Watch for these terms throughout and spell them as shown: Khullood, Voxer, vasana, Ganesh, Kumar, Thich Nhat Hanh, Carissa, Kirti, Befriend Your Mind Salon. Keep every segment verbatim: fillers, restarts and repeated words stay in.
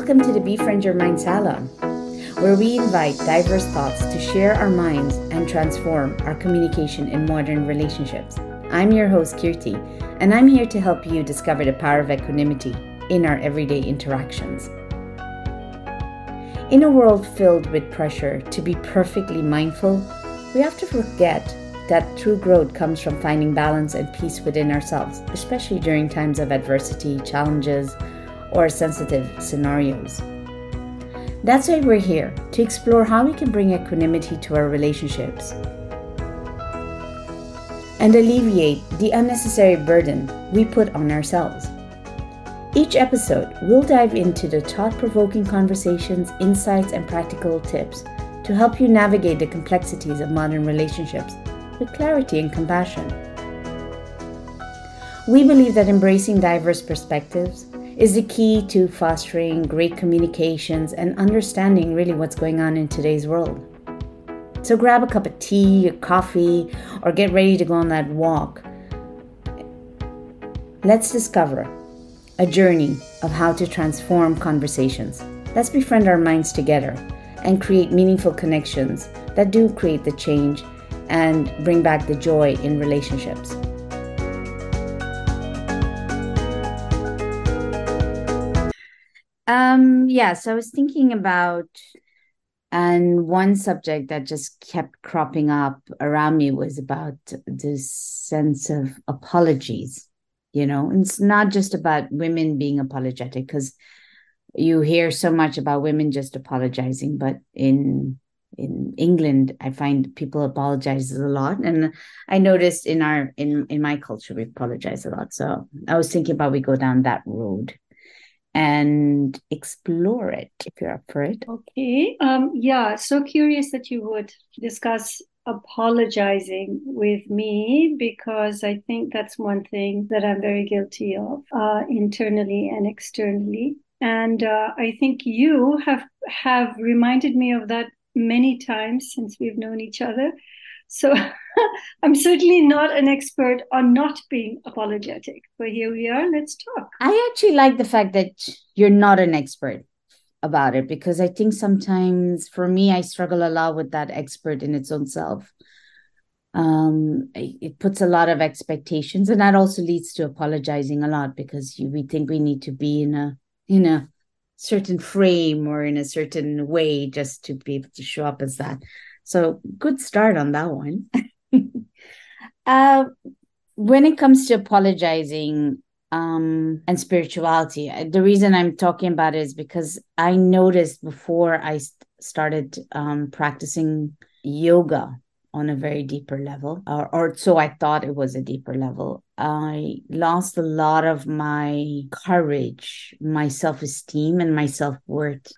Welcome to the Befriend Your Mind Salon, where we invite diverse thoughts to share our minds and transform our communication in modern relationships. I'm your host, Kirti, and I'm here to help you discover the power of equanimity in our everyday interactions. In a world filled with pressure to be perfectly mindful, we have to forget that true growth comes from finding balance and peace within ourselves, especially during times of adversity, challenges, or sensitive scenarios. That's why we're here, to explore how we can bring equanimity to our relationships and alleviate the unnecessary burden we put on ourselves. Each episode, we'll dive into the thought-provoking conversations, insights, and practical tips to help you navigate the complexities of modern relationships with clarity and compassion. We believe that embracing diverse perspectives is the key to fostering great communications and understanding really what's going on in today's world. So grab a cup of tea, or coffee, or get ready to go on that walk. Let's discover a journey of how to transform conversations. Let's befriend our minds together and create meaningful connections that do create the change and bring back the joy in relationships. Um, yeah, so I was thinking about, and one subject that just kept cropping up around me was about this sense of apologies, you know, and it's not just about women being apologetic, because you hear so much about women just apologizing, but in in England, I find people apologize a lot. And I noticed in our in, in my culture, we apologize a lot. So I was thinking about we go down that road and explore it, if you're up for it. Okay. Um, yeah, so curious that you would discuss apologizing with me, because I think that's one thing that I'm very guilty of, uh, internally and externally. And uh, I think you have, have reminded me of that many times since we've known each other. So I'm certainly not an expert on not being apologetic, but here we are. Let's talk. I actually like the fact that you're not an expert about it, because I think sometimes for me, I struggle a lot with that expert in its own self. Um, it puts a lot of expectations, and that also leads to apologizing a lot, because you, we think we need to be in a, in a certain frame or in a certain way just to be able to show up as that. So good start on that one. uh, when it comes to apologizing um, and spirituality, the reason I'm talking about it is because I noticed before I started um, practicing yoga on a very deeper level, or, or so I thought it was a deeper level, I lost a lot of my courage, my self-esteem, and my self-worth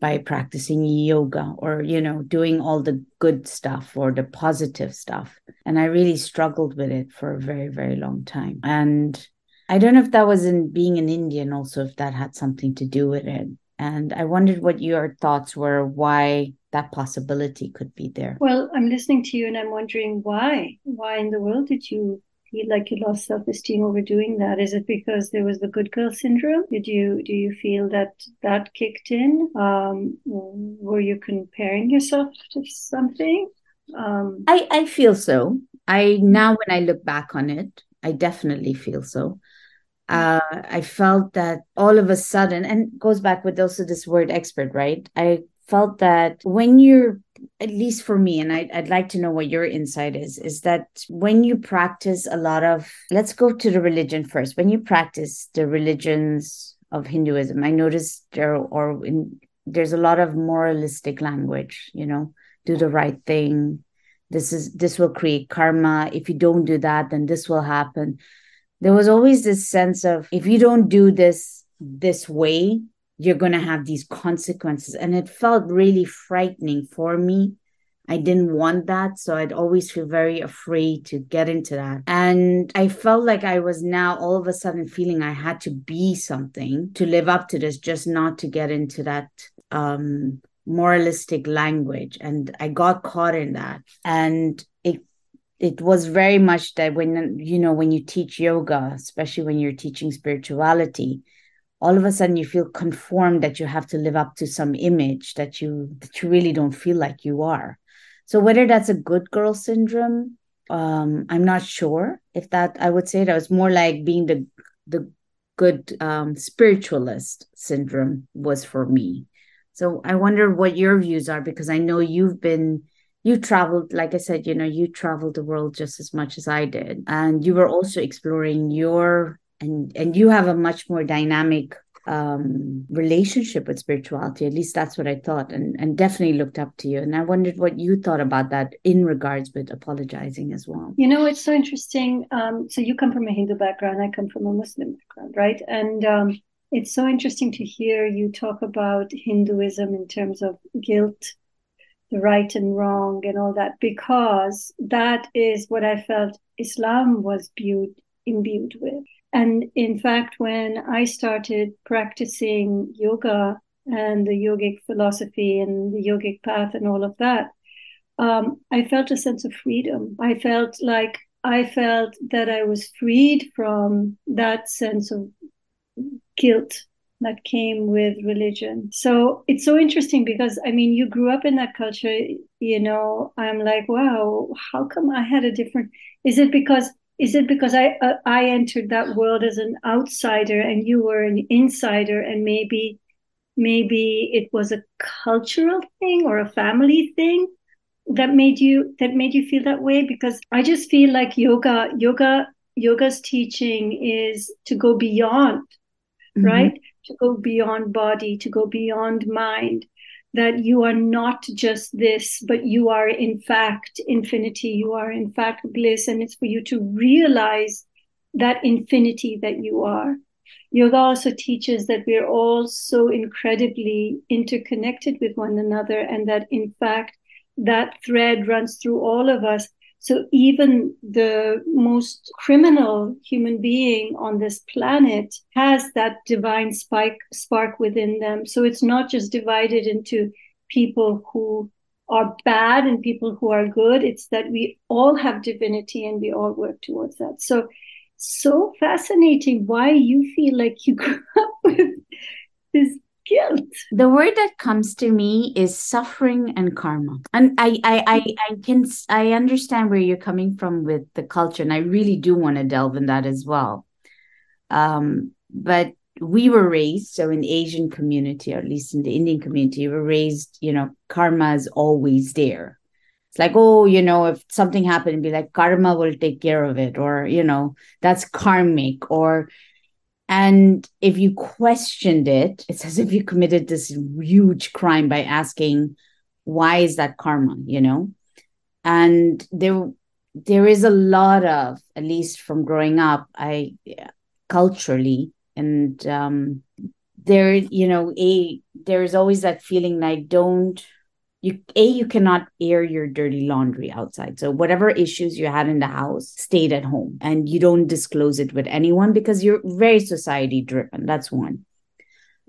by practicing yoga, or, you know, doing all the good stuff or the positive stuff. And I really struggled with it for a very, very long time. And I don't know if that was in being an Indian also, if that had something to do with it. And I wondered what your thoughts were, why that possibility could be there. Well, I'm listening to you and I'm wondering why. Why in the world did you feel like you lost self-esteem over doing that? Is it because there was the good girl syndrome? Did you do you feel that that kicked in? Um, were you comparing yourself to something? Um, I, I feel so. I now when I look back on it, I definitely feel so. Uh, I felt that all of a sudden, and it goes back with also this word expert, right? I felt that when you're, at least for me, and I, I'd like to know what your insight is, is that when you practice a lot of, let's go to the religion first. When you practice the religions of Hinduism, I noticed there or in, there's a lot of moralistic language, you know, do the right thing. This is this will create karma. If you don't do that, then this will happen. There was always this sense of, if you don't do this this way, you're going to have these consequences. And it felt really frightening for me. I didn't want that. So I'd always feel very afraid to get into that. And I felt like I was now all of a sudden feeling I had to be something to live up to this, just not to get into that um, moralistic language. And I got caught in that. And it It was very much that when, you know, when you teach yoga, especially when you're teaching spirituality, all of a sudden you feel conformed that you have to live up to some image that you that you really don't feel like you are. So whether that's a good girl syndrome, um, I'm not sure if that, I would say that was more like being the the good um, spiritualist syndrome was for me. So I wonder what your views are, because I know you've been, you traveled, like I said, you know, you traveled the world just as much as I did. And you were also exploring your, and and you have a much more dynamic um, relationship with spirituality. At least that's what I thought, and, and definitely looked up to you. And I wondered what you thought about that in regards with apologizing as well. You know, it's so interesting. Um, so you come from a Hindu background, I come from a Muslim background, right? And um, it's so interesting to hear you talk about Hinduism in terms of guilt, the right and wrong and all that, because that is what I felt Islam was imbued, imbued with. And in fact, when I started practicing yoga and the yogic philosophy and the yogic path and all of that, um, I felt a sense of freedom. I felt like I felt that I was freed from that sense of guilt that came with religion. So it's so interesting because, I mean, you grew up in that culture, you know, I'm like, wow, how come I had a different, is it because, is it because I, uh, I entered that world as an outsider and you were an insider, and maybe, maybe it was a cultural thing or a family thing that made you, that made you feel that way? Because I just feel like yoga, yoga, yoga's teaching is to go beyond, mm-hmm. right? To go beyond body, to go beyond mind, that you are not just this, but you are in fact infinity, you are in fact bliss, and it's for you to realize that infinity that you are. Yoga also teaches that we're all so incredibly interconnected with one another, and that in fact that thread runs through all of us. So even the most criminal human being on this planet has that divine spike, spark within them. So it's not just divided into people who are bad and people who are good. It's that we all have divinity and we all work towards that. So, so fascinating why you feel like you grew up with this guilt. The word that comes to me is suffering and karma. And I, I, I, I can, I understand where you're coming from with the culture, and I really do want to delve in that as well. Um, but we were raised, so in Asian community, or at least in the Indian community, we were raised, you know, karma is always there. It's like, oh, you know, if something happened, be like, karma will take care of it, or, you know, that's karmic, or. And if you questioned it, it's as if you committed this huge crime by asking, why is that karma, you know? And there, there is a lot of, at least from growing up, I culturally, and um, there, you know, a there is always that feeling like don't, you a, you cannot air your dirty laundry outside. So whatever issues you had in the house stayed at home, and you don't disclose it with anyone because you're very society driven. That's one.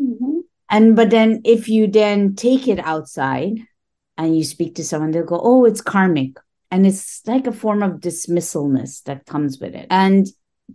Mm-hmm. And but then if you then take it outside and you speak to someone, they'll go, oh, it's karmic. And it's like a form of dismissalness that comes with it. And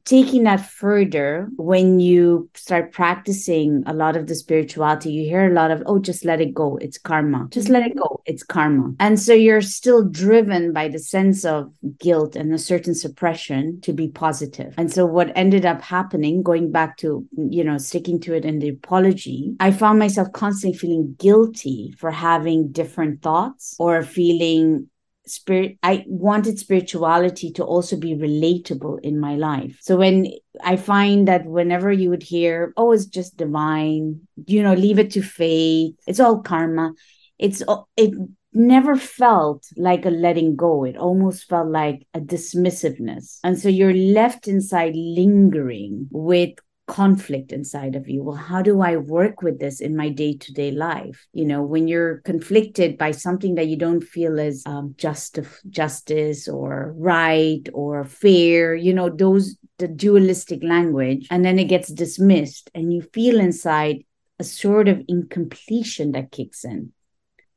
taking that further, when you start practicing a lot of the spirituality, you hear a lot of, oh, just let it go, it's karma. Just let it go, it's karma. And so you're still driven by the sense of guilt and a certain suppression to be positive. And so what ended up happening, going back to, you know, sticking to it in the apology, I found myself constantly feeling guilty for having different thoughts or feeling spirit. I wanted spirituality to also be relatable in my life. So when I find that whenever you would hear, oh, it's just divine, you know, leave it to fate, it's all karma, it's it never felt like a letting go. It almost felt like a dismissiveness. And so you're left inside lingering with conflict inside of you. Well, how do I work with this in my day-to-day life? You know, when you're conflicted by something that you don't feel is um, just justice or right or fair, you know, those, the dualistic language, and then it gets dismissed and you feel inside a sort of incompletion that kicks in.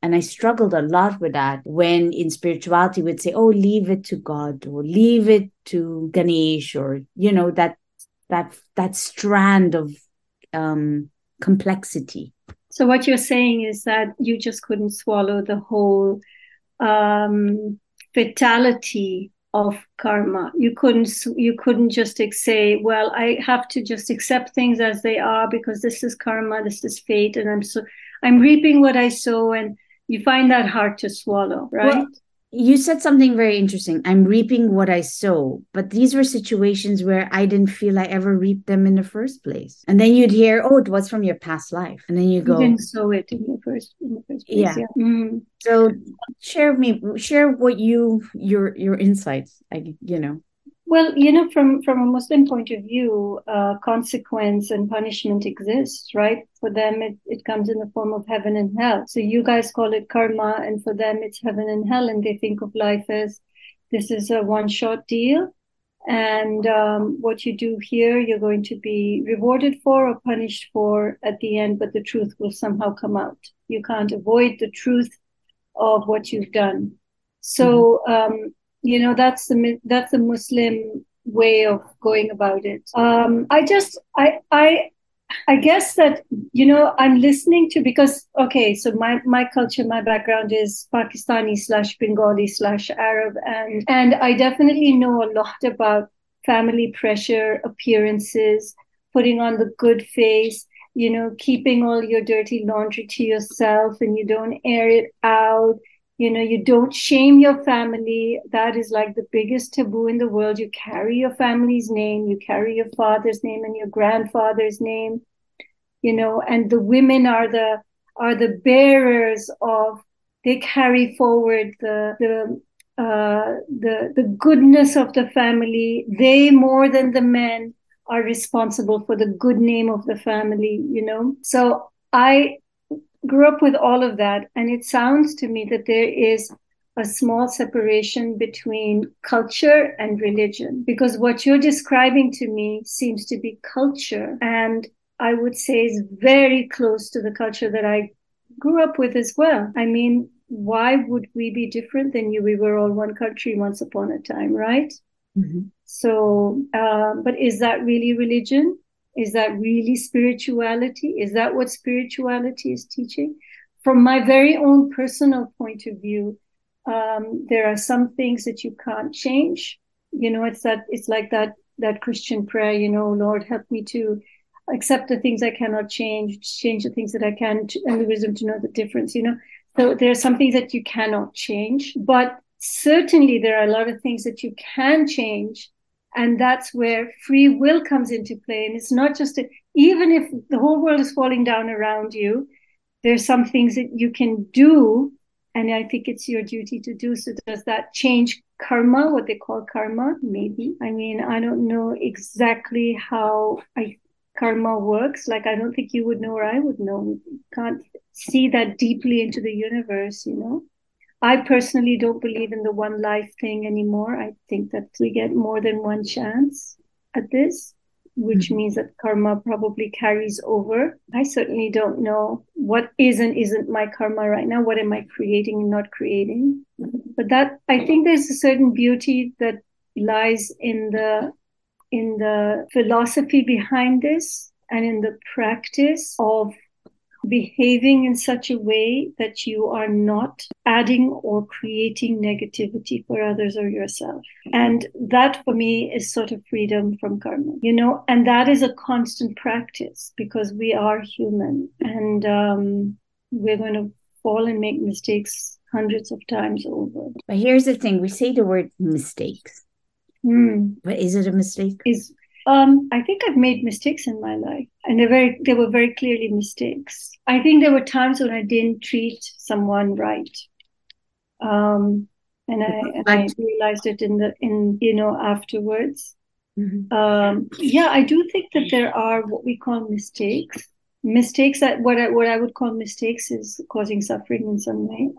And I struggled a lot with that when in spirituality we'd say, oh, leave it to God, or leave it to Ganesh, or, you know, that That that strand of um, complexity. So what you're saying is that you just couldn't swallow the whole um, fatality of karma. You couldn't, you couldn't just say, well, I have to just accept things as they are because this is karma, this is fate, and I'm so I'm reaping what I sow. And you find that hard to swallow, right? Well, you said something very interesting. I'm reaping what I sow. But these were situations where I didn't feel I ever reaped them in the first place. And then you'd hear, oh, it was from your past life. And then you go, you didn't sow it in the first, in the first place. Yeah. yeah. Mm-hmm. So share me, share what you, your, your insights, I, you know. Well, you know, from, from a Muslim point of view, uh, consequence and punishment exists, right? For them, it, it comes in the form of heaven and hell. So you guys call it karma, and for them, it's heaven and hell. And they think of life as this is a one-shot deal. And um, what you do here, you're going to be rewarded for or punished for at the end, but the truth will somehow come out. You can't avoid the truth of what you've done. So... Um, You know, that's the that's the Muslim way of going about it. Um, I just, I, I, I guess that, you know, I'm listening to, because, okay, so my, my culture, my background is Pakistani slash Bengali slash Arab. And, and I definitely know a lot about family pressure, appearances, putting on the good face, you know, keeping all your dirty laundry to yourself and you don't air it out. You know, you don't shame your family. That is like the biggest taboo in the world. You carry your family's name, you carry your father's name and your grandfather's name, you know, and the women are the are the bearers of, they carry forward the the uh, the, the goodness of the family. They, more than the men, are responsible for the good name of the family, you know. So I grew up with all of that, and it sounds to me that there is a small separation between culture and religion, because what you're describing to me seems to be culture, and I would say is very close to the culture that I grew up with as well. I mean, why would we be different than you? We were all one country once upon a time, right? Mm-hmm. So, uh, but is that really religion? Is that really spirituality? Is that what spirituality is teaching? From my very own personal point of view, um, there are some things that you can't change. You know, it's that it's like that that Christian prayer, you know, Lord, help me to accept the things I cannot change, change the things that I can, to, and the wisdom to know the difference, you know. So there are some things that you cannot change, but certainly there are a lot of things that you can change. And that's where free will comes into play. And it's not just, a, even if the whole world is falling down around you, there's some things that you can do. And I think it's your duty to do. So does that change karma, what they call karma? Maybe. I mean, I don't know exactly how I, karma works. Like, I don't think you would know or I would know. We can't see that deeply into the universe, you know. I personally don't believe in the one life thing anymore. I think that we get more than one chance at this, which mm-hmm. means that karma probably carries over. I certainly don't know what is and isn't my karma right now. What am I creating and not creating? Mm-hmm. But that, I think there's a certain beauty that lies in the in the philosophy behind this and in the practice of behaving in such a way that you are not adding or creating negativity for others or yourself. And that for me is sort of freedom from karma, you know, and that is a constant practice because we are human and um, we're going to fall and make mistakes hundreds of times over. But here's the thing, we say the word mistakes, mm. but is it a mistake? Is Um, I think I've made mistakes in my life, and they very they were very clearly mistakes. I think there were times when I didn't treat someone right, um, and I and I realized it in the in you know afterwards. Mm-hmm. Um, yeah, I do think that there are what we call mistakes. Mistakes that what I, what I would call mistakes is causing suffering in some way.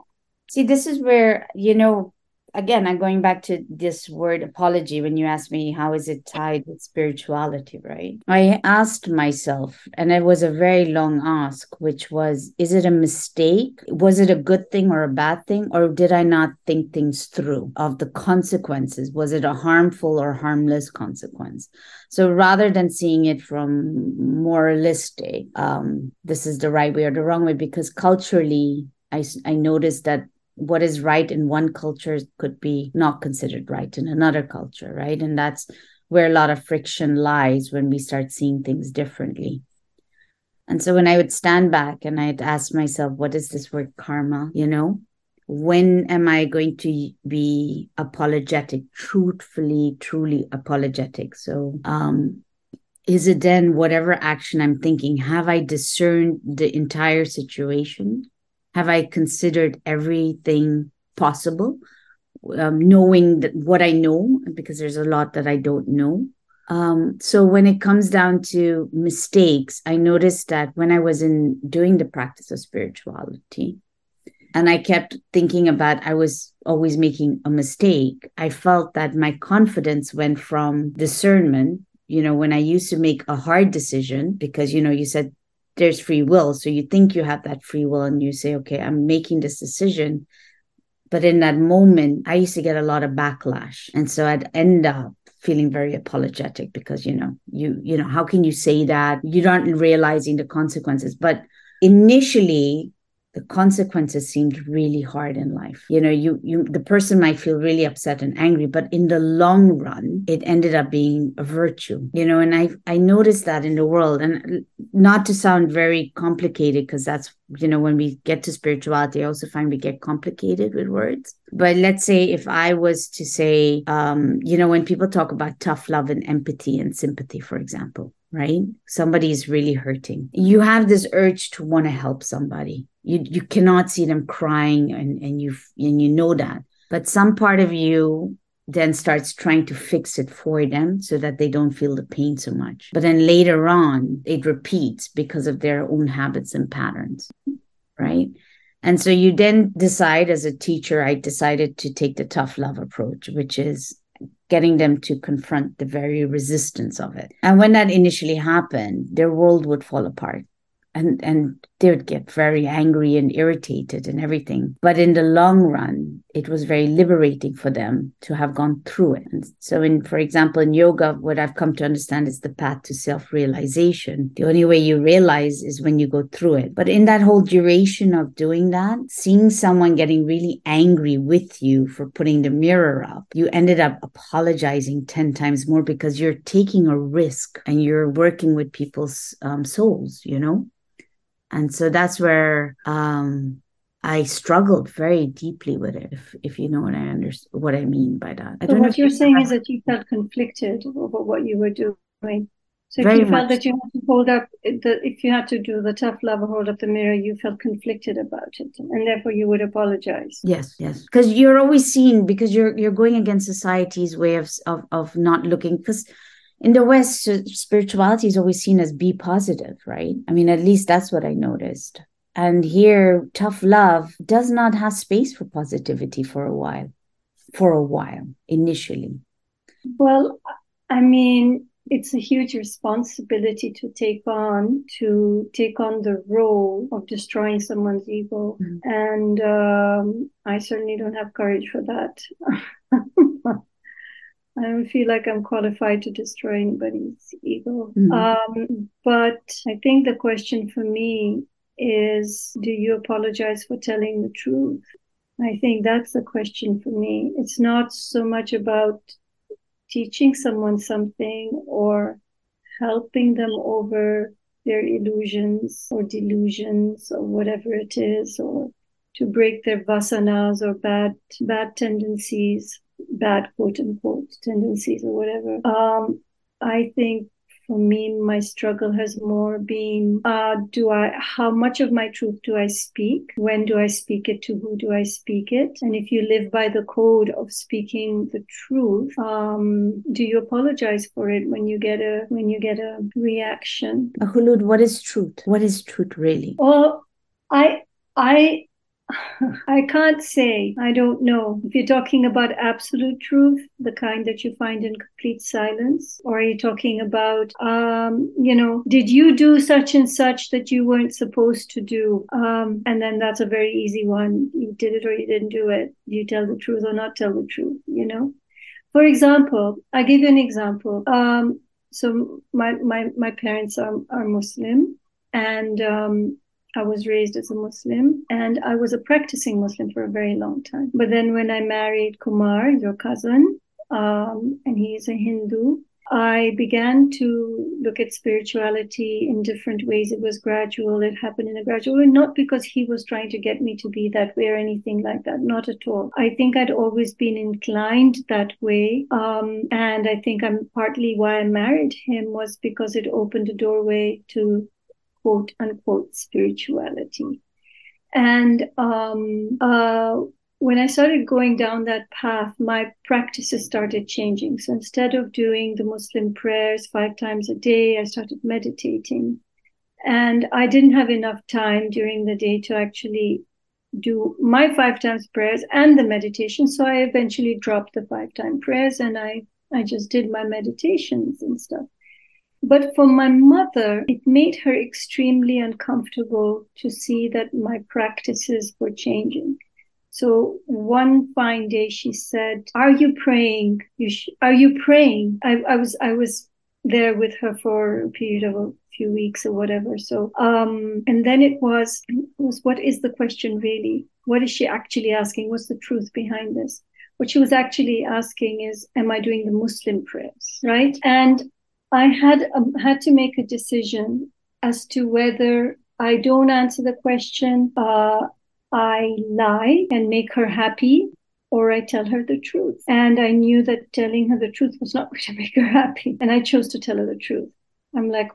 See, this is where you know again, I'm going back to this word apology when you asked me how is it tied with spirituality, right? I asked myself, and it was a very long ask, which was, is it a mistake? Was it a good thing or a bad thing? Or did I not think things through of the consequences? Was it a harmful or harmless consequence? So rather than seeing it from moralistic, um, this is the right way or the wrong way, because culturally, I, I noticed that what is right in one culture could be not considered right in another culture, right? And that's where a lot of friction lies when we start seeing things differently. And so when I would stand back and I'd ask myself, what is this word karma? You know, when am I going to be apologetic, truthfully, truly apologetic? So, um, is it then whatever action I'm thinking, have I discerned the entire situation? Have I considered everything possible, um, knowing that what I know, because there's a lot that I don't know. Um, so when it comes down to mistakes, I noticed that when I was in doing the practice of spirituality, and I kept thinking about I was always making a mistake, I felt that my confidence went from discernment. You know, when I used to make a hard decision, because, you know, you said, there's free will. So you think you have that free will and you say, okay, I'm making this decision. But in that moment, I used to get a lot of backlash. And so I'd end up feeling very apologetic because, you know, you, you know, how can you say that? You aren't realizing the consequences. But initially, the consequences seemed really hard in life. You know, you, you, the person might feel really upset and angry, but in the long run, it ended up being a virtue, you know, and I, I noticed that in the world. And not to sound very complicated, because that's, you know, when we get to spirituality, I also find we get complicated with words. But let's say if I was to say, um, you know, when people talk about tough love and empathy and sympathy, for example, right? Somebody is really hurting. You have this urge to want to help somebody. You you cannot see them crying and, and, you, and you know that. But some part of you then starts trying to fix it for them so that they don't feel the pain so much. But then later on, it repeats because of their own habits and patterns, right? And so you then decide, as a teacher, I decided to take the tough love approach, which is getting them to confront the very resistance of it. And when that initially happened, their world would fall apart. And and they would get very angry and irritated and everything. But in the long run, it was very liberating for them to have gone through it. And so in, for example, in yoga, what I've come to understand is the path to self-realization. The only way you realize is when you go through it. But in that whole duration of doing that, seeing someone getting really angry with you for putting the mirror up, you ended up apologizing ten times more because you're taking a risk and you're working with people's um, souls, you know? And so that's where um, I struggled very deeply with it, if, if you know what I understand, what I mean by that. I so don't what know if you're saying have... is that you felt conflicted over what you were doing. So very if you felt much. That you had to hold up, the, if you had to do the tough love or hold up the mirror, you felt conflicted about it, and therefore you would apologize. Yes, yes, because you're always seen, because you're you're going against society's way of of, of not looking, because. In the West, spirituality is always seen as be positive, right? I mean, at least that's what I noticed. And here, tough love does not have space for positivity for a while, for a while, initially. Well, I mean, it's a huge responsibility to take on, to take on the role of destroying someone's ego. Mm-hmm. And um, I certainly don't have courage for that. I don't feel like I'm qualified to destroy anybody's ego. Mm-hmm. Um, but I think the question for me is, do you apologize for telling the truth? I think that's the question for me. It's not so much about teaching someone something or helping them over their illusions or delusions or whatever it is, or to break their vasanas or bad bad tendencies. Bad quote-unquote tendencies or whatever. Um, I think for me, my struggle has more been, uh, do I, how much of my truth do I speak? When do I speak it? To who do I speak it? And if you live by the code of speaking the truth, um, do you apologize for it when you get a, when you get a reaction? Khullood, what is truth? What is truth really? Well, I, I, I can't say. I don't know. If you're talking about absolute truth, the kind that you find in complete silence, or are you talking about, um, you know, did you do such and such that you weren't supposed to do? Um, and then that's a very easy one. You did it or you didn't do it. Do you tell the truth or not tell the truth, you know? For example, I'll give you an example. Um, so my, my, my parents are, are Muslim, and um, I was raised as a Muslim, and I was a practicing Muslim for a very long time. But then when I married Kumar, your cousin, um, and he is a Hindu, I began to look at spirituality in different ways. It was gradual. It happened in a gradual way, not because he was trying to get me to be that way or anything like that. Not at all. I think I'd always been inclined that way. Um, and I think I'm partly why I married him was because it opened a doorway to quote unquote spirituality. And um, uh, when I started going down that path, my practices started changing. So instead of doing the Muslim prayers five times a day, I started meditating. And I didn't have enough time during the day to actually do my five times prayers and the meditation. So I eventually dropped the five time prayers, and I, I just did my meditations and stuff. But for my mother, it made her extremely uncomfortable to see that my practices were changing. So one fine day she said, are you praying? You sh- are you praying? I, I was I was there with her for a period of a few weeks or whatever. So um, and then it was, it was, what is the question really? What is she actually asking? What's the truth behind this? What she was actually asking is, am I doing the Muslim prayers, right? And I had um, had to make a decision as to whether I don't answer the question, uh, I lie and make her happy, or I tell her the truth. And I knew that telling her the truth was not going to make her happy. And I chose to tell her the truth. I'm like,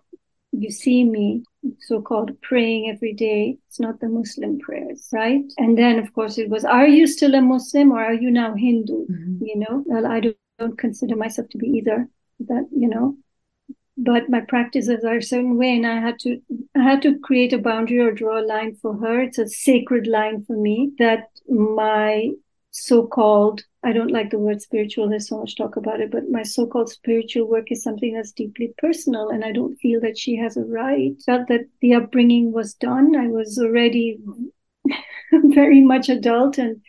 you see me so-called praying every day. It's not the Muslim prayers, right? And then, of course, it was, are you still a Muslim or are you now Hindu? Mm-hmm. You know, well, I don't, don't consider myself to be either, that, you know. But my practices are a certain way, and I had to I had to create a boundary or draw a line for her. It's a sacred line for me that my so-called, I don't like the word spiritual, there's so much talk about it, but my so-called spiritual work is something that's deeply personal, and I don't feel that she has a right. Felt that the upbringing was done. I was already very much adult, and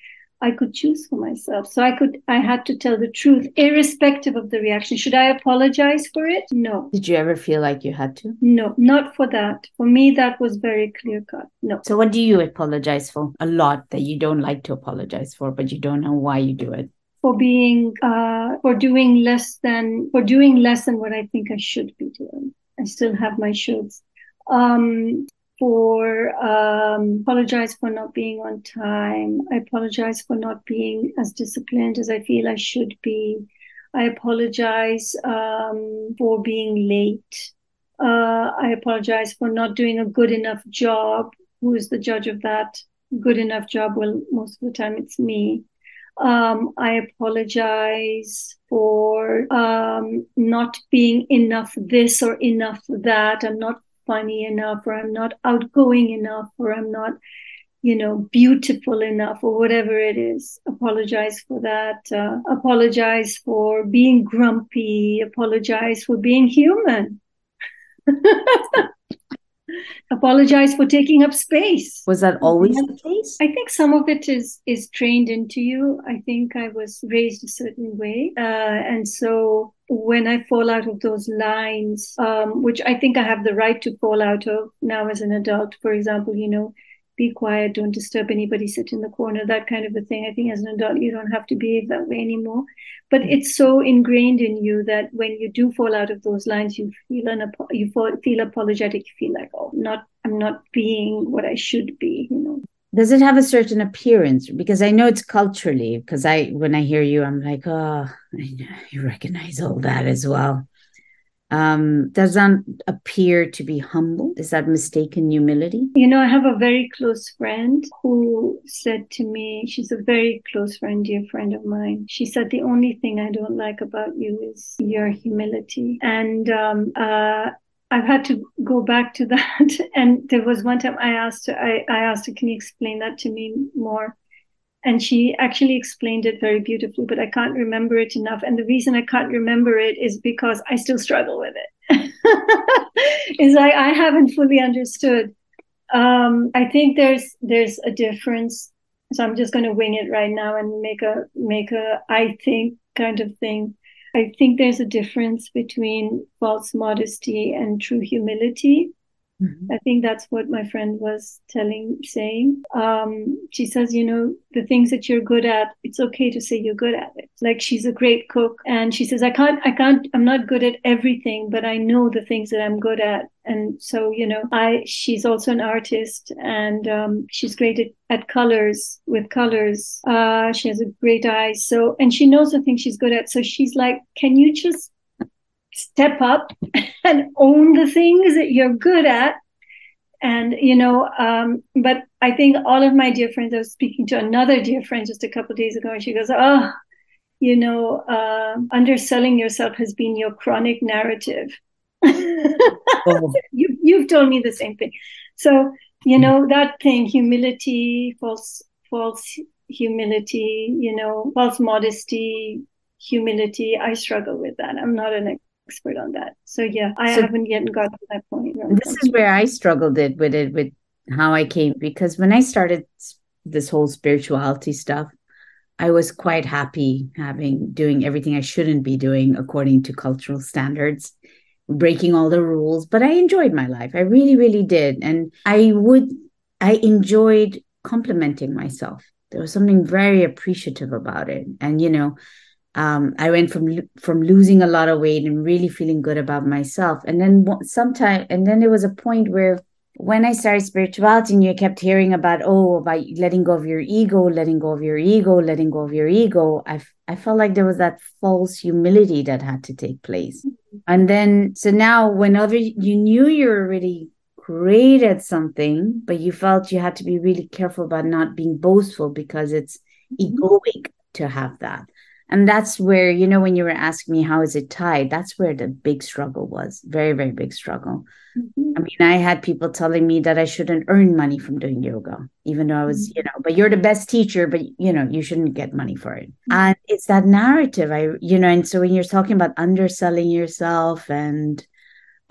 I could choose for myself. So I could, I had to tell the truth, irrespective of the reaction. Should I apologize for it? No. Did you ever feel like you had to? No, not for that. For me, that was very clear cut. No. So what do you apologize for? A lot that you don't like to apologize for, but you don't know why you do it. For being, uh, for doing less than, for doing less than what I think I should be doing. I still have my shoulds. Um, for um apologize for not being on time. I apologize for not being as disciplined as I feel I should be. I apologize um for being late. Uh I apologize for not doing a good enough job. Who is the judge of that good enough job? Well, most of the time it's me. Um, I apologize for um not being enough this or enough that. I'm not funny enough, or I'm not outgoing enough, or I'm not, you know, beautiful enough, or whatever it is. Apologize for that. Uh, apologize for being grumpy. Apologize for being human. Apologize for taking up space. Was that always the case? I think some of it is is trained into you. I think I was raised a certain way. Uh, and so when I fall out of those lines, um, which I think I have the right to fall out of now as an adult, for example, you know, be quiet, don't disturb anybody, sit in the corner, that kind of a thing. I think as an adult, you don't have to behave that way anymore. But it's so ingrained in you that when you do fall out of those lines, you feel an you feel apologetic. You feel like, oh, not I'm not being what I should be, you know. Does it have a certain appearance? Because I know it's culturally, because I when I hear you, I'm like, oh, I recognize all that as well. Um, doesn't appear to be humble. Is that mistaken humility? You know, I have a very close friend who said to me, she's a very close friend, dear friend of mine. She said, the only thing I don't like about you is your humility. And um, uh, I've had to go back to that. And there was one time I asked her, I, I asked her, can you explain that to me more? And she actually explained it very beautifully, but I can't remember it enough. And the reason I can't remember it is because I still struggle with it. It's like I haven't fully understood. Um, I think there's there's a difference. So I'm just going to wing it right now and make a make a I think kind of thing. I think there's a difference between false modesty and true humility. Mm-hmm. I think that's what my friend was telling, saying. Um, she says, you know, the things that you're good at, it's okay to say you're good at it. Like, she's a great cook, and she says, I can't, I can't, I'm not good at everything, but I know the things that I'm good at. And so, you know, I, she's also an artist, and um, she's great at, at colors, with colors. Uh, she has a great eye. So, and she knows the things she's good at. So she's like, can you just step up and own the things that you're good at? And, you know, um, but I think all of my dear friends, I was speaking to another dear friend just a couple of days ago, and she goes, oh, you know, uh, underselling yourself has been your chronic narrative. Oh. you, you've told me the same thing. So, you know, that thing, humility, false, false humility, you know, false modesty, humility, I struggle with that. I'm not an expert on that. So yeah, I so, haven't yet got to that point. This is where I struggled it with it, with how I came, because when I started this whole spirituality stuff, I was quite happy having, doing everything I shouldn't be doing according to cultural standards, breaking all the rules, but I enjoyed my life. I really, really did. And I would, I enjoyed complimenting myself. There was something very appreciative about it. And, you know, Um, I went from from losing a lot of weight and really feeling good about myself. And then sometime, and then there was a point where when I started spirituality, and you kept hearing about, oh, about letting go of your ego, letting go of your ego, letting go of your ego. I, I felt like there was that false humility that had to take place. Mm-hmm. And then, so now whenever you knew you were really great at something, but you felt you had to be really careful about not being boastful, because it's mm-hmm. egoic to have that. And that's where, you know, when you were asking me, how is it tied? That's where the big struggle was. Very, very big struggle. Mm-hmm. I mean, I had people telling me that I shouldn't earn money from doing yoga, even though I was, mm-hmm. you know, but you're the best teacher, but, you know, you shouldn't get money for it. Mm-hmm. And it's that narrative, I, you know, and so when you're talking about underselling yourself and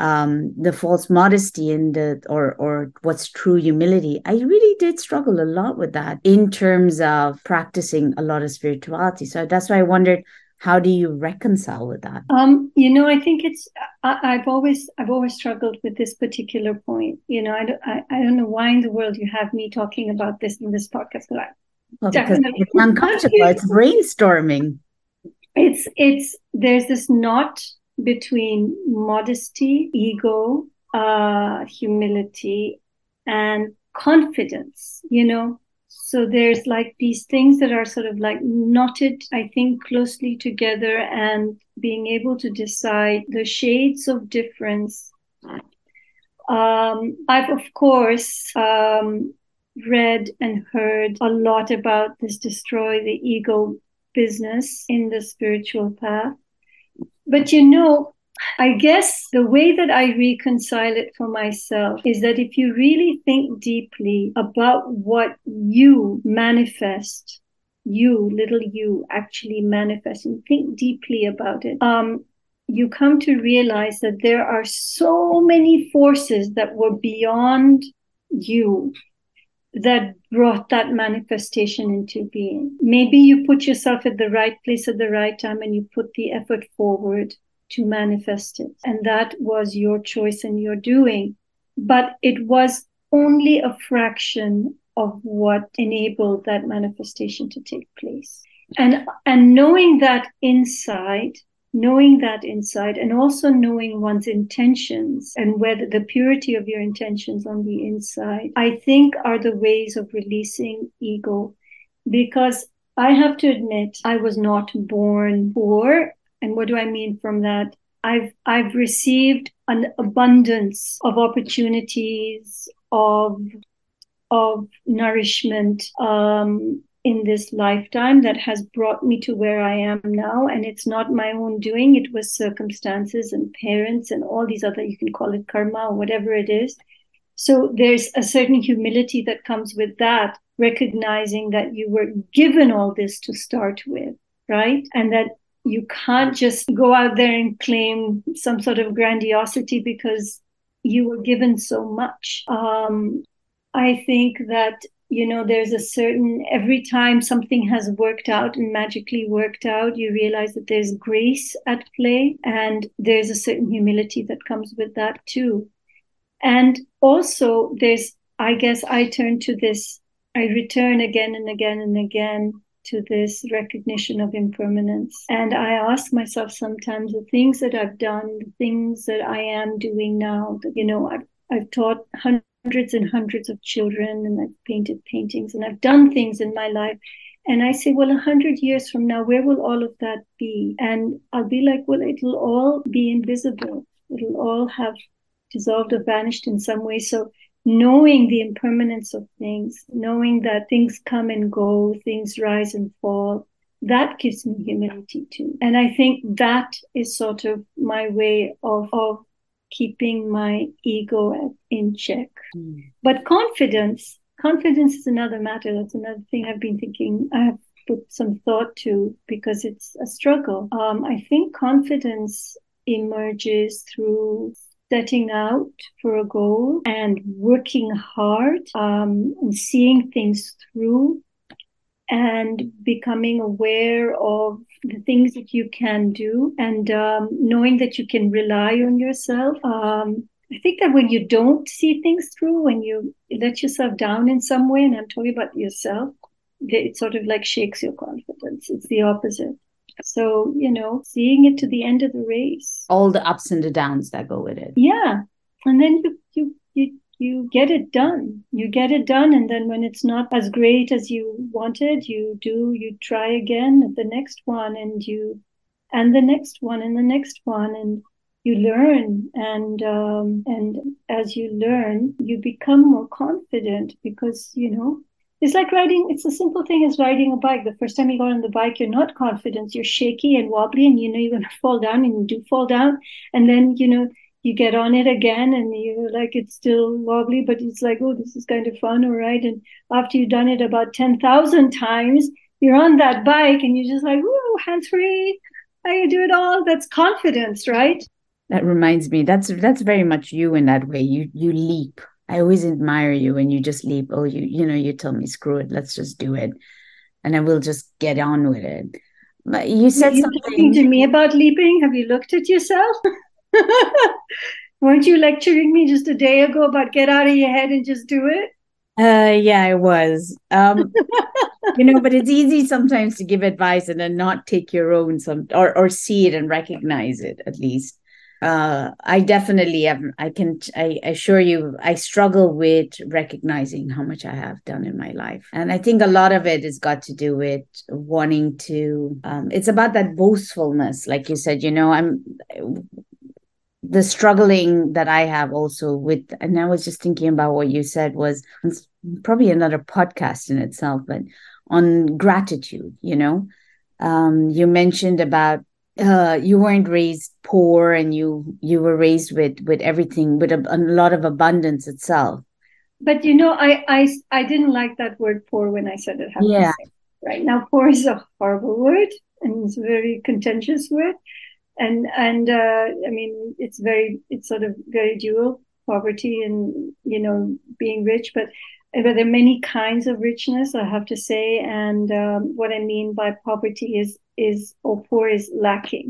um, the false modesty and the, or, or what's true humility, I really did struggle a lot with that in terms of practicing a lot of spirituality. So that's why I wondered, how do you reconcile with that? Um, you know, I think it's, I, I've always, I've always struggled with this particular point. You know, I don't, I, I don't know why in the world you have me talking about this in this podcast. But I, well, because it's uncomfortable. It's brainstorming. It's, it's, there's this knot between modesty, ego, uh, humility, and confidence, you know. So there's like these things that are sort of like knotted, I think, closely together, and being able to decide the shades of difference. Um, I've, of course, um, read and heard a lot about this destroy the ego business in the spiritual path. But, you know, I guess the way that I reconcile it for myself is that if you really think deeply about what you manifest, you, little you, actually manifest, and think deeply about it, um, you come to realize that there are so many forces that were beyond you that brought that manifestation into being. Maybe you put yourself at the right place at the right time, and you put the effort forward to manifest it. And that was your choice and your doing. But it was only a fraction of what enabled that manifestation to take place. And and knowing that insight, knowing that insight, and also knowing one's intentions, and whether the purity of your intentions on the inside, I think, are the ways of releasing ego. Because I have to admit, I was not born poor. And what do I mean from that? I've, I've received an abundance of opportunities, of, of nourishment, um, in this lifetime that has brought me to where I am now. And it's not my own doing. It was circumstances and parents and all these other, you can call it karma or whatever it is. So there's a certain humility that comes with that, recognizing that you were given all this to start with, right? And that you can't just go out there and claim some sort of grandiosity because you were given so much. Um, I think that, you know, there's a certain, every time something has worked out and magically worked out, you realize that there's grace at play, and there's a certain humility that comes with that too. And also there's, I guess I turn to this, I return again and again and again to this recognition of impermanence. And I ask myself sometimes, the things that I've done, the things that I am doing now, you know, I've, I've taught hundreds and hundreds of children, and I've painted paintings, and I've done things in my life. And I say, well, a hundred years from now, where will all of that be? And I'll be like, well, it'll all be invisible. It'll all have dissolved or vanished in some way. So knowing the impermanence of things, knowing that things come and go, things rise and fall, that gives me humility too. And I think that is sort of my way of, of keeping my ego in check. Mm. But confidence, confidence is another matter. That's another thing I've been thinking, I have put some thought to, because it's a struggle. Um, I think confidence emerges through setting out for a goal and working hard, um, and seeing things through, and becoming aware of the things that you can do, and um, knowing that you can rely on yourself. Um, I think that when you don't see things through, when you let yourself down in some way, and I'm talking about yourself, it sort of like shakes your confidence. It's the opposite. So, you know, seeing it to the end of the race. All the ups and the downs that go with it. Yeah. And then you you you, you get it done. You get it done. And then when it's not as great as you wanted, you do, you try again at the next one, and you, and the next one, and the next one. And you learn. And um, and as you learn, you become more confident, because, you know, it's like riding, it's a simple thing as riding a bike. The first time you go on the bike, you're not confident. You're shaky and wobbly, and you know you're going to fall down, and you do fall down. And then, you know, you get on it again, and you're like, it's still wobbly, but it's like, oh, this is kind of fun, all right. And after you've done it about ten thousand times, you're on that bike, and you're just like, oh, hands free, I can do it all. That's confidence, right? That reminds me, that's that's very much you in that way. You you leap. I always admire you when you just leap. Oh, you, you know, you tell me, screw it, let's just do it. And I will just get on with it. But you said Are you something talking to me about leaping. Have you looked at yourself? Weren't you lecturing me just a day ago about get out of your head and just do it? Uh, yeah, I was. Um, you know, but it's easy sometimes to give advice and then not take your own, some or, or see it and recognize it at least. Uh, I definitely am. I can, I assure you, I struggle with recognizing how much I have done in my life. And I think a lot of it has got to do with wanting to, um, it's about that boastfulness. Like you said, you know, I'm the struggling that I have also with, and I was just thinking about what you said was probably another podcast in itself, but on gratitude, you know, um, you mentioned about Uh, you weren't raised poor, and you you were raised with with everything, with a, a lot of abundance itself. But, you know, I, I, I didn't like that word poor when I said it. Yeah. Right now, poor is a horrible word, and it's a very contentious word. And, and uh, I mean, it's very, it's sort of very dual, poverty and, you know, being rich. But But there are many kinds of richness, I have to say. And um, what I mean by poverty is, is or poor is lacking.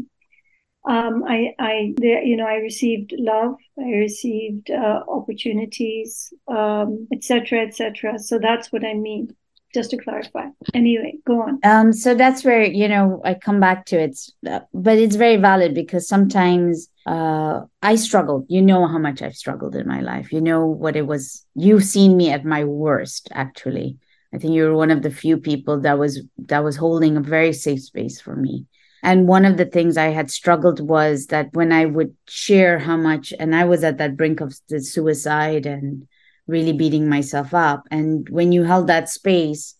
Um, I, I, there, you know, I received love, I received uh, opportunities, um, et cetera, et cetera. So that's what I mean, just to clarify. Anyway, go on. Um, so that's where, you know, I come back to it, but it's very valid, because sometimes uh, I struggled. You know how much I've struggled in my life. You know what it was. You've seen me at my worst, actually. I think you were one of the few people that was that was holding a very safe space for me. And one of the things I had struggled was that when I would share how much, and I was at that brink of the suicide and really beating myself up. And when you held that space,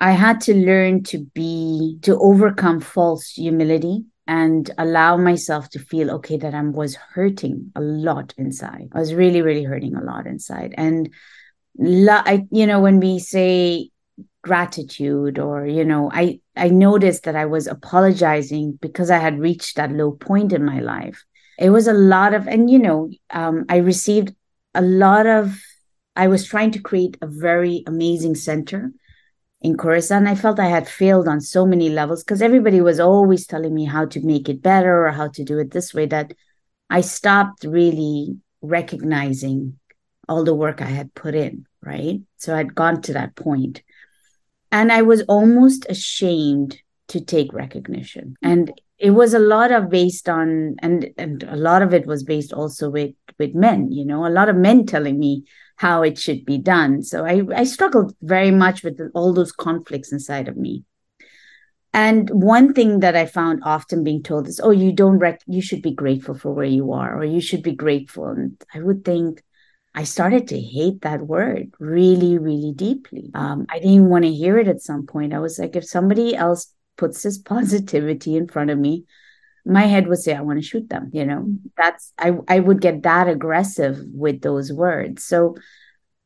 I had to learn to be, to overcome false humility and allow myself to feel okay that I was hurting a lot inside. I was really, really hurting a lot inside. And, la- I, you know, when we say gratitude or, you know, I, I noticed that I was apologizing because I had reached that low point in my life. It was a lot of, and, you know, um, I received a lot of, I was trying to create a very amazing center in Carissa, and I felt I had failed on so many levels because everybody was always telling me how to make it better or how to do it this way, that I stopped really recognizing all the work I had put in, right? So I'd gone to that point. And I was almost ashamed to take recognition. And it was a lot of based on, and, and a lot of it was based also with, with men, you know, a lot of men telling me how it should be done. So I, I struggled very much with all those conflicts inside of me. And one thing that I found often being told is, oh, you don't, rec- you should be grateful for where you are, or you should be grateful. And I would think, I started to hate that word really, really deeply. Um, I didn't want to hear it at some point. I was like, if somebody else puts this positivity in front of me, my head would say, I want to shoot them. You know, that's, I, I would get that aggressive with those words. So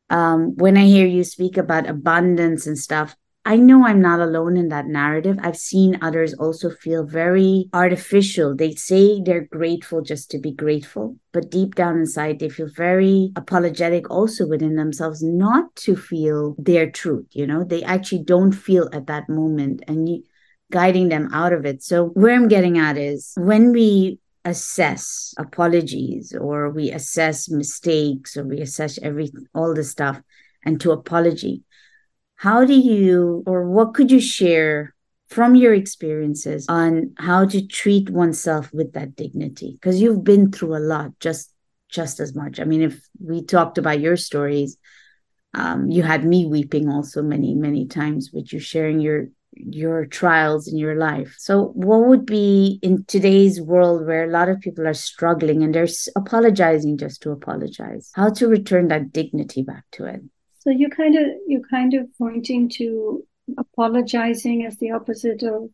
um, when I hear you speak about abundance and stuff, I know I'm not alone in that narrative. I've seen others also feel very artificial. They say they're grateful just to be grateful, but deep down inside, they feel very apologetic also within themselves not to feel their truth. You know, they actually don't feel at that moment, and you, guiding them out of it. So where I'm getting at is when we assess apologies, or we assess mistakes, or we assess every, all this stuff, and to apology, how do you, or what could you share from your experiences on how to treat oneself with that dignity? Because you've been through a lot, just, just as much. I mean, if we talked about your stories, um, you had me weeping also many, many times with you sharing your, your trials in your life. So what would be, in today's world where a lot of people are struggling and they're apologizing just to apologize, how to return that dignity back to it? So you kind of you kind of pointing to apologizing as the opposite of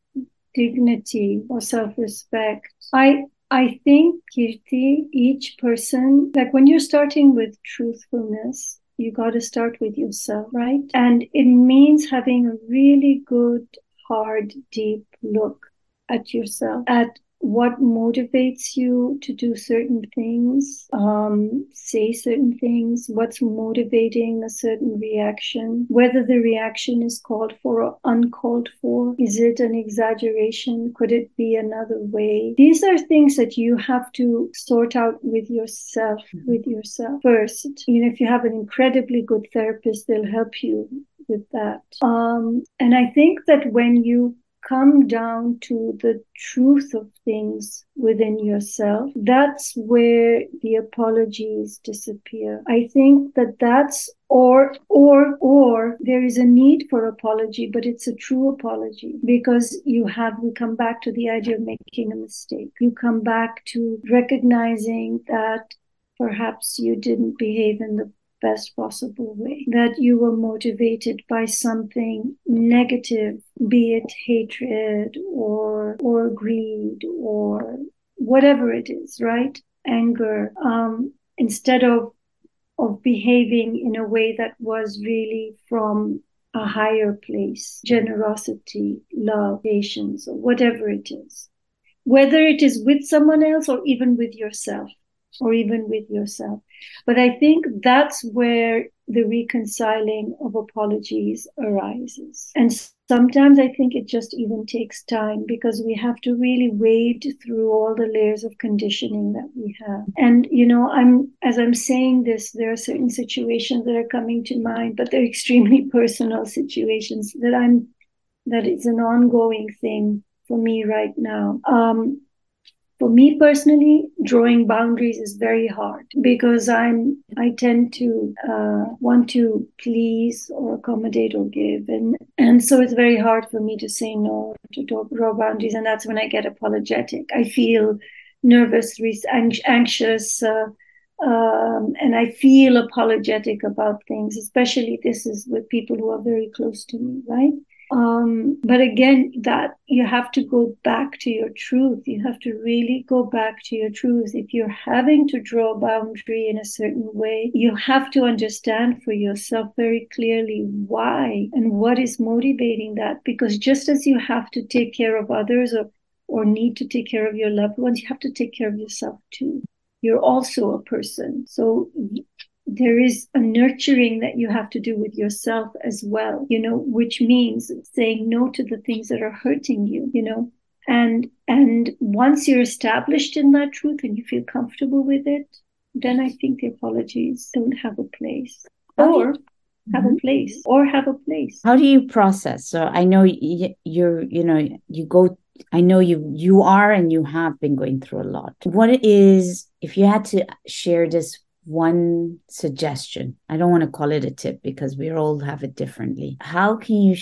dignity or self-respect. I I think, Kirti, each person, like when you're starting with truthfulness, you got to start with yourself, right? And it means having a really good, hard, deep look at yourself, at what motivates you to do certain things, um, say certain things, what's motivating a certain reaction, whether the reaction is called for or uncalled for, is it an exaggeration, could it be another way? These are things that you have to sort out with yourself, mm-hmm. with yourself first. You know, if you have an incredibly good therapist, they'll help you with that. Um, and I think that when you come down to the truth of things within yourself, that's where the apologies disappear. I think that that's or, or, or there is a need for apology, but it's a true apology because you have, we come back to the idea of making a mistake. You come back to recognizing that perhaps you didn't behave in the best possible way, that you were motivated by something negative, be it hatred or or greed or whatever it is, right? Anger, um, instead of of behaving in a way that was really from a higher place, generosity, love, patience, or whatever it is, whether it is with someone else or even with yourself. or even with yourself. But I think that's where the reconciling of apologies arises. And sometimes I think it just even takes time because we have to really wade through all the layers of conditioning that we have. And, you know, I'm as I'm saying this, there are certain situations that are coming to mind, but they're extremely personal situations that I'm, that it's an ongoing thing for me right now. Um, For me personally, drawing boundaries is very hard because I'm I tend to uh, want to please or accommodate or give, and and so it's very hard for me to say no, to draw boundaries, and that's when I get apologetic. I feel nervous, anxious, uh, um, and I feel apologetic about things. Especially this is with people who are very close to me, right? Um, but again, that you have to go back to your truth. You have to really go back to your truth. If you're having to draw a boundary in a certain way, you have to understand for yourself very clearly why and what is motivating that. Because just as you have to take care of others or, or need to take care of your loved ones, you have to take care of yourself too. You're also a person. So there is a nurturing that you have to do with yourself as well, you know, which means saying no to the things that are hurting you, you know. And and once you're established in that truth and you feel comfortable with it, then I think the apologies don't have a place. Or have mm-hmm. a place. Or have a place. How do you process? So I know you, you're, you know, you go, I know you you are and you have been going through a lot. What is, if you had to share this one suggestion, I don't want to call it a tip because we all have it differently. How can you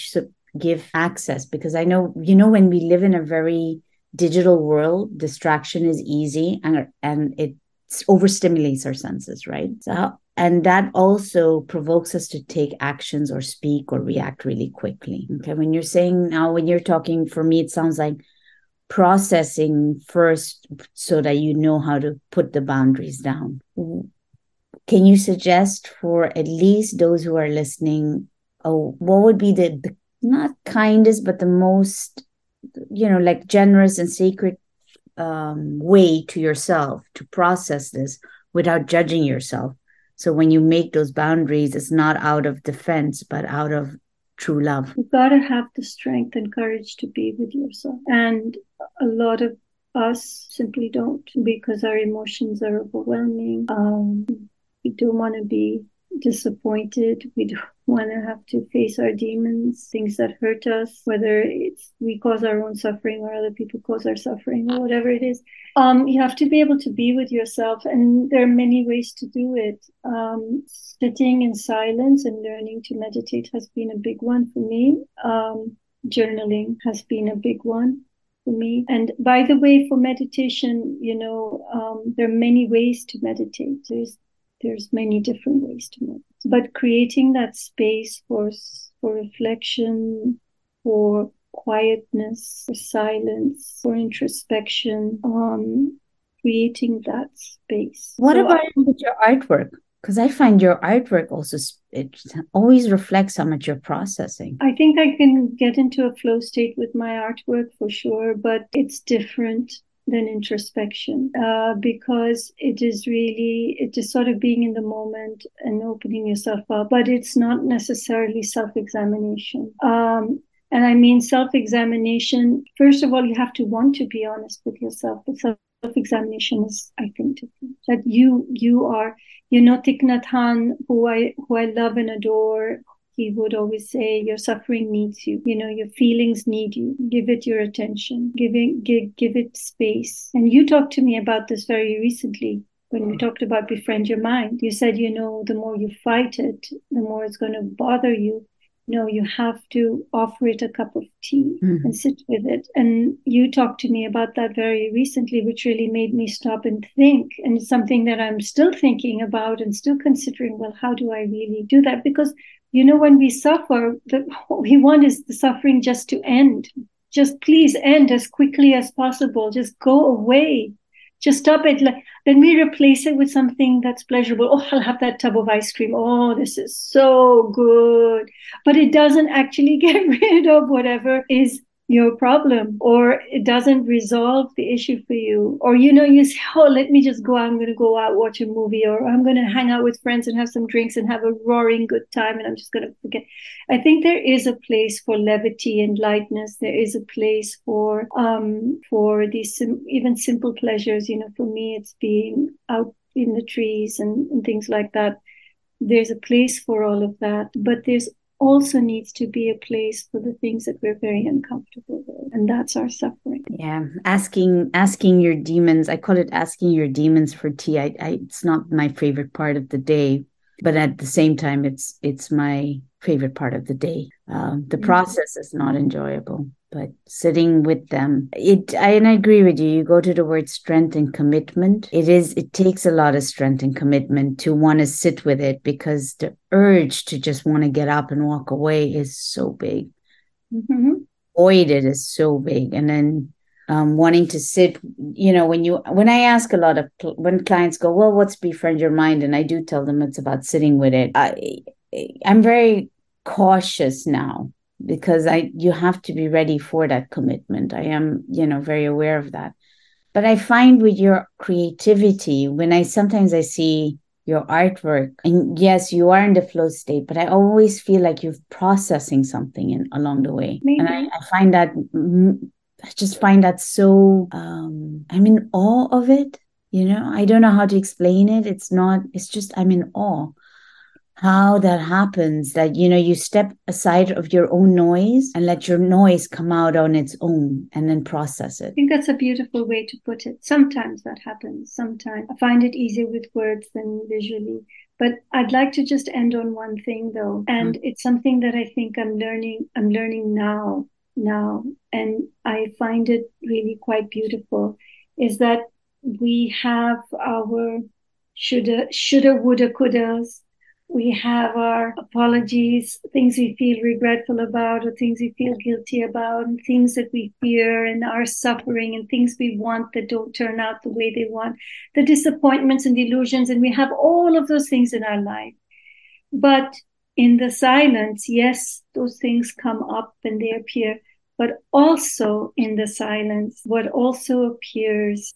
give access? Because I know, you know, when we live in a very digital world, distraction is easy and, and it overstimulates our senses, right? So how, and that also provokes us to take actions or speak or react really quickly. Okay. When you're saying now, when you're talking, for me, it sounds like processing first so that you know how to put the boundaries down. Can you suggest for at least those who are listening, oh, what would be the, the not kindest, but the most, you know, like generous and sacred um, way to yourself to process this without judging yourself? So when you make those boundaries, it's not out of defense, but out of true love. You've got to have the strength and courage to be with yourself. And a lot of us simply don't because our emotions are overwhelming. Um, We don't want to be disappointed. We don't want to have to face our demons, things that hurt us, whether it's we cause our own suffering or other people cause our suffering or whatever it is. Um, you have to be able to be with yourself, and there are many ways to do it. Um, sitting in silence and learning to meditate has been a big one for me. Um, journaling has been a big one for me. And by the way, for meditation, you know, um, there are many ways to meditate. There's There's many different ways to meditate. But creating that space for for reflection, for quietness, for silence, for introspection, um, creating that space. What so about I, with your artwork? Because I find your artwork also, it always reflects how much you're processing. I think I can get into a flow state with my artwork for sure, but it's different than introspection, uh, because it is really, it is sort of being in the moment and opening yourself up, but it's not necessarily self-examination. Um, and I mean self-examination, first of all, you have to want to be honest with yourself, but self-examination is, I think, different. That you you are, you know, Thich Nhat Hanh, who I, who I love and adore, he would always say, your suffering needs you. You know, your feelings need you. Give it your attention. Give it, give, give it space. And you talked to me about this very recently when we talked about Befriend Your Mind. You said, you know, the more you fight it, the more it's going to bother you. No, you have to offer it a cup of tea mm-hmm. and sit with it. And you talked to me about that very recently, which really made me stop and think. And it's something that I'm still thinking about and still considering, well, how do I really do that? Because you know, when we suffer, the, what we want is the suffering just to end. Just please end as quickly as possible. Just go away. Just stop it. Then we replace it with something that's pleasurable. Oh, I'll have that tub of ice cream. Oh, this is so good. But it doesn't actually get rid of whatever is your problem, or it doesn't resolve the issue for you. Or, you know, you say, oh, let me just go out. I'm going to go out, watch a movie, or I'm going to hang out with friends and have some drinks and have a roaring good time. And I'm just going to forget. I think there is a place for levity and lightness. There is a place for, um, for these sim- even simple pleasures. You know, for me, it's being out in the trees and, and things like that. There's a place for all of that, but there's also needs to be a place for the things that we're very uncomfortable with, and that's our suffering. Yeah, asking asking your demons. I call it asking your demons for tea. I, I it's not my favorite part of the day, but at the same time, it's it's my favorite part of the day. Um, the mm-hmm. process is not enjoyable, but sitting with them, it. I, and I agree with you. You go to the word strength and commitment. It is. It takes a lot of strength and commitment to want to sit with it, because the urge to just want to get up and walk away is so big. Mm-hmm. Voided is so big. And then um, wanting to sit, you know, when you, when I ask a lot of, when clients go, well, what's Befriend Your Mind? And I do tell them it's about sitting with it. I, I'm very cautious now because I, you have to be ready for that commitment. I am, you know, very aware of that. But I find with your creativity, when I, sometimes I see your artwork, and yes, you are in the flow state, but I always feel like you're processing something in, along the way. Maybe. And I, I find that, I just find that so, um, I'm in awe of it. You know, I don't know how to explain it. It's not, it's just, I'm in awe how that happens, that, you know, you step aside of your own noise and let your noise come out on its own and then process it. I think that's a beautiful way to put it. Sometimes that happens. Sometimes I find it easier with words than visually. But I'd like to just end on one thing, though. And mm-hmm. it's something that I think I'm learning. I'm learning now, now. And I find it really quite beautiful, is that we have our shoulda, shoulda, woulda, couldas. We have our apologies, things we feel regretful about or things we feel guilty about, and things that we fear and our suffering and things we want that don't turn out the way they want, the disappointments and delusions. And we have all of those things in our life. But in the silence, yes, those things come up and they appear. But also in the silence, what also appears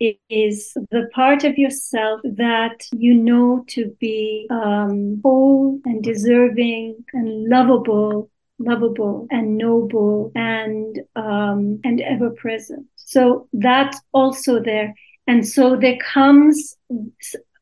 it is the part of yourself that you know to be um, whole and deserving and lovable, lovable and noble and um, and ever present. So that's also there. And so there comes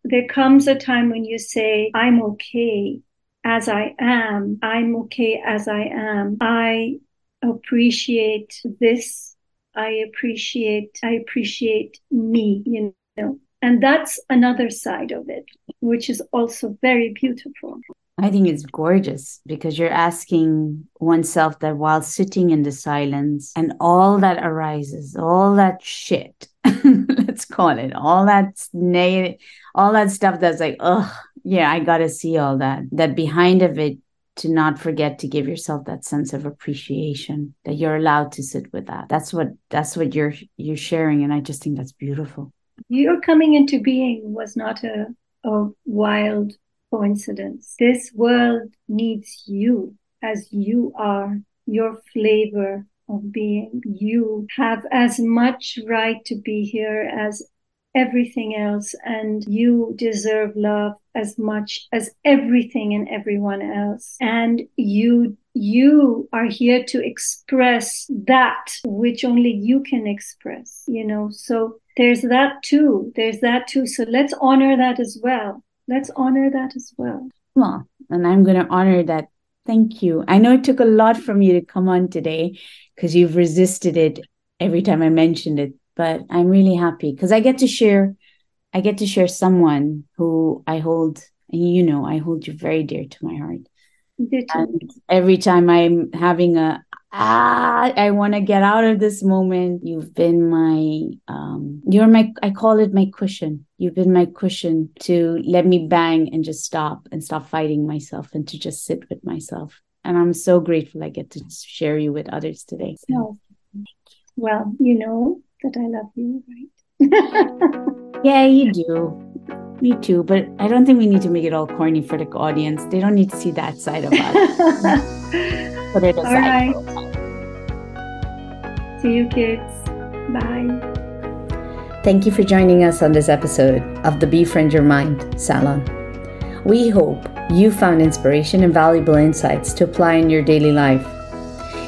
there comes a time when you say, "I'm okay as I am. I'm okay as I am. I appreciate this." I appreciate, I appreciate me, you know, and that's another side of it, which is also very beautiful. I think it's gorgeous because you're asking oneself that while sitting in the silence and all that arises, all that shit, let's call it, all that negative, all that stuff that's like, oh, yeah, I got to see all that, that behind of it, to not forget to give yourself that sense of appreciation that you're allowed to sit with that. That's what that's what you're you're sharing, and I just think that's beautiful. Your coming into being was not a, a wild coincidence. This world needs you as you are, your flavor of being. You have as much right to be here as everything else, and you deserve love as much as everything and everyone else. And you you are here to express that which only you can express, you know. So there's that too. There's that too. So let's honor that as well. Let's honor that as well. Well, and I'm going to honor that. Thank you. I know it took a lot from you to come on today because you've resisted it every time I mentioned it. But I'm really happy because I get to share, I get to share someone who I hold, and you know, I hold you very dear to my heart. And every time I'm having a, ah, I want to get out of this moment. You've been my, um, you're my, I call it my cushion. You've been my cushion to let me bang and just stop and stop fighting myself and to just sit with myself. And I'm so grateful I get to share you with others today. So, oh, thank you. Well, you know, that I love you, right? Yeah, you do. Me too. But I don't think we need to make it all corny for the audience. They don't need to see that side of us. Put it aside. All right. See you, kids. Bye. Thank you for joining us on this episode of the Befriend Your Mind Salon. We hope you found inspiration and valuable insights to apply in your daily life.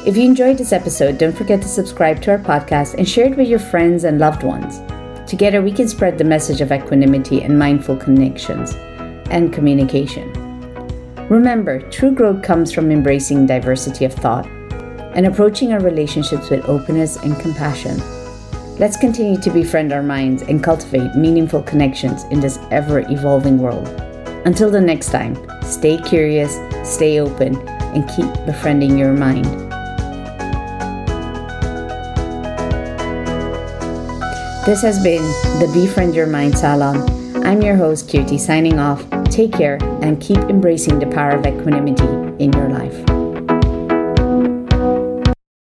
If you enjoyed this episode, don't forget to subscribe to our podcast and share it with your friends and loved ones. Together, we can spread the message of equanimity and mindful connections and communication. Remember, true growth comes from embracing diversity of thought and approaching our relationships with openness and compassion. Let's continue to befriend our minds and cultivate meaningful connections in this ever-evolving world. Until the next time, stay curious, stay open, and keep befriending your mind. This has been the Befriend Your Mind Salon. I'm your host, Kirti, signing off. Take care and keep embracing the power of equanimity in your life.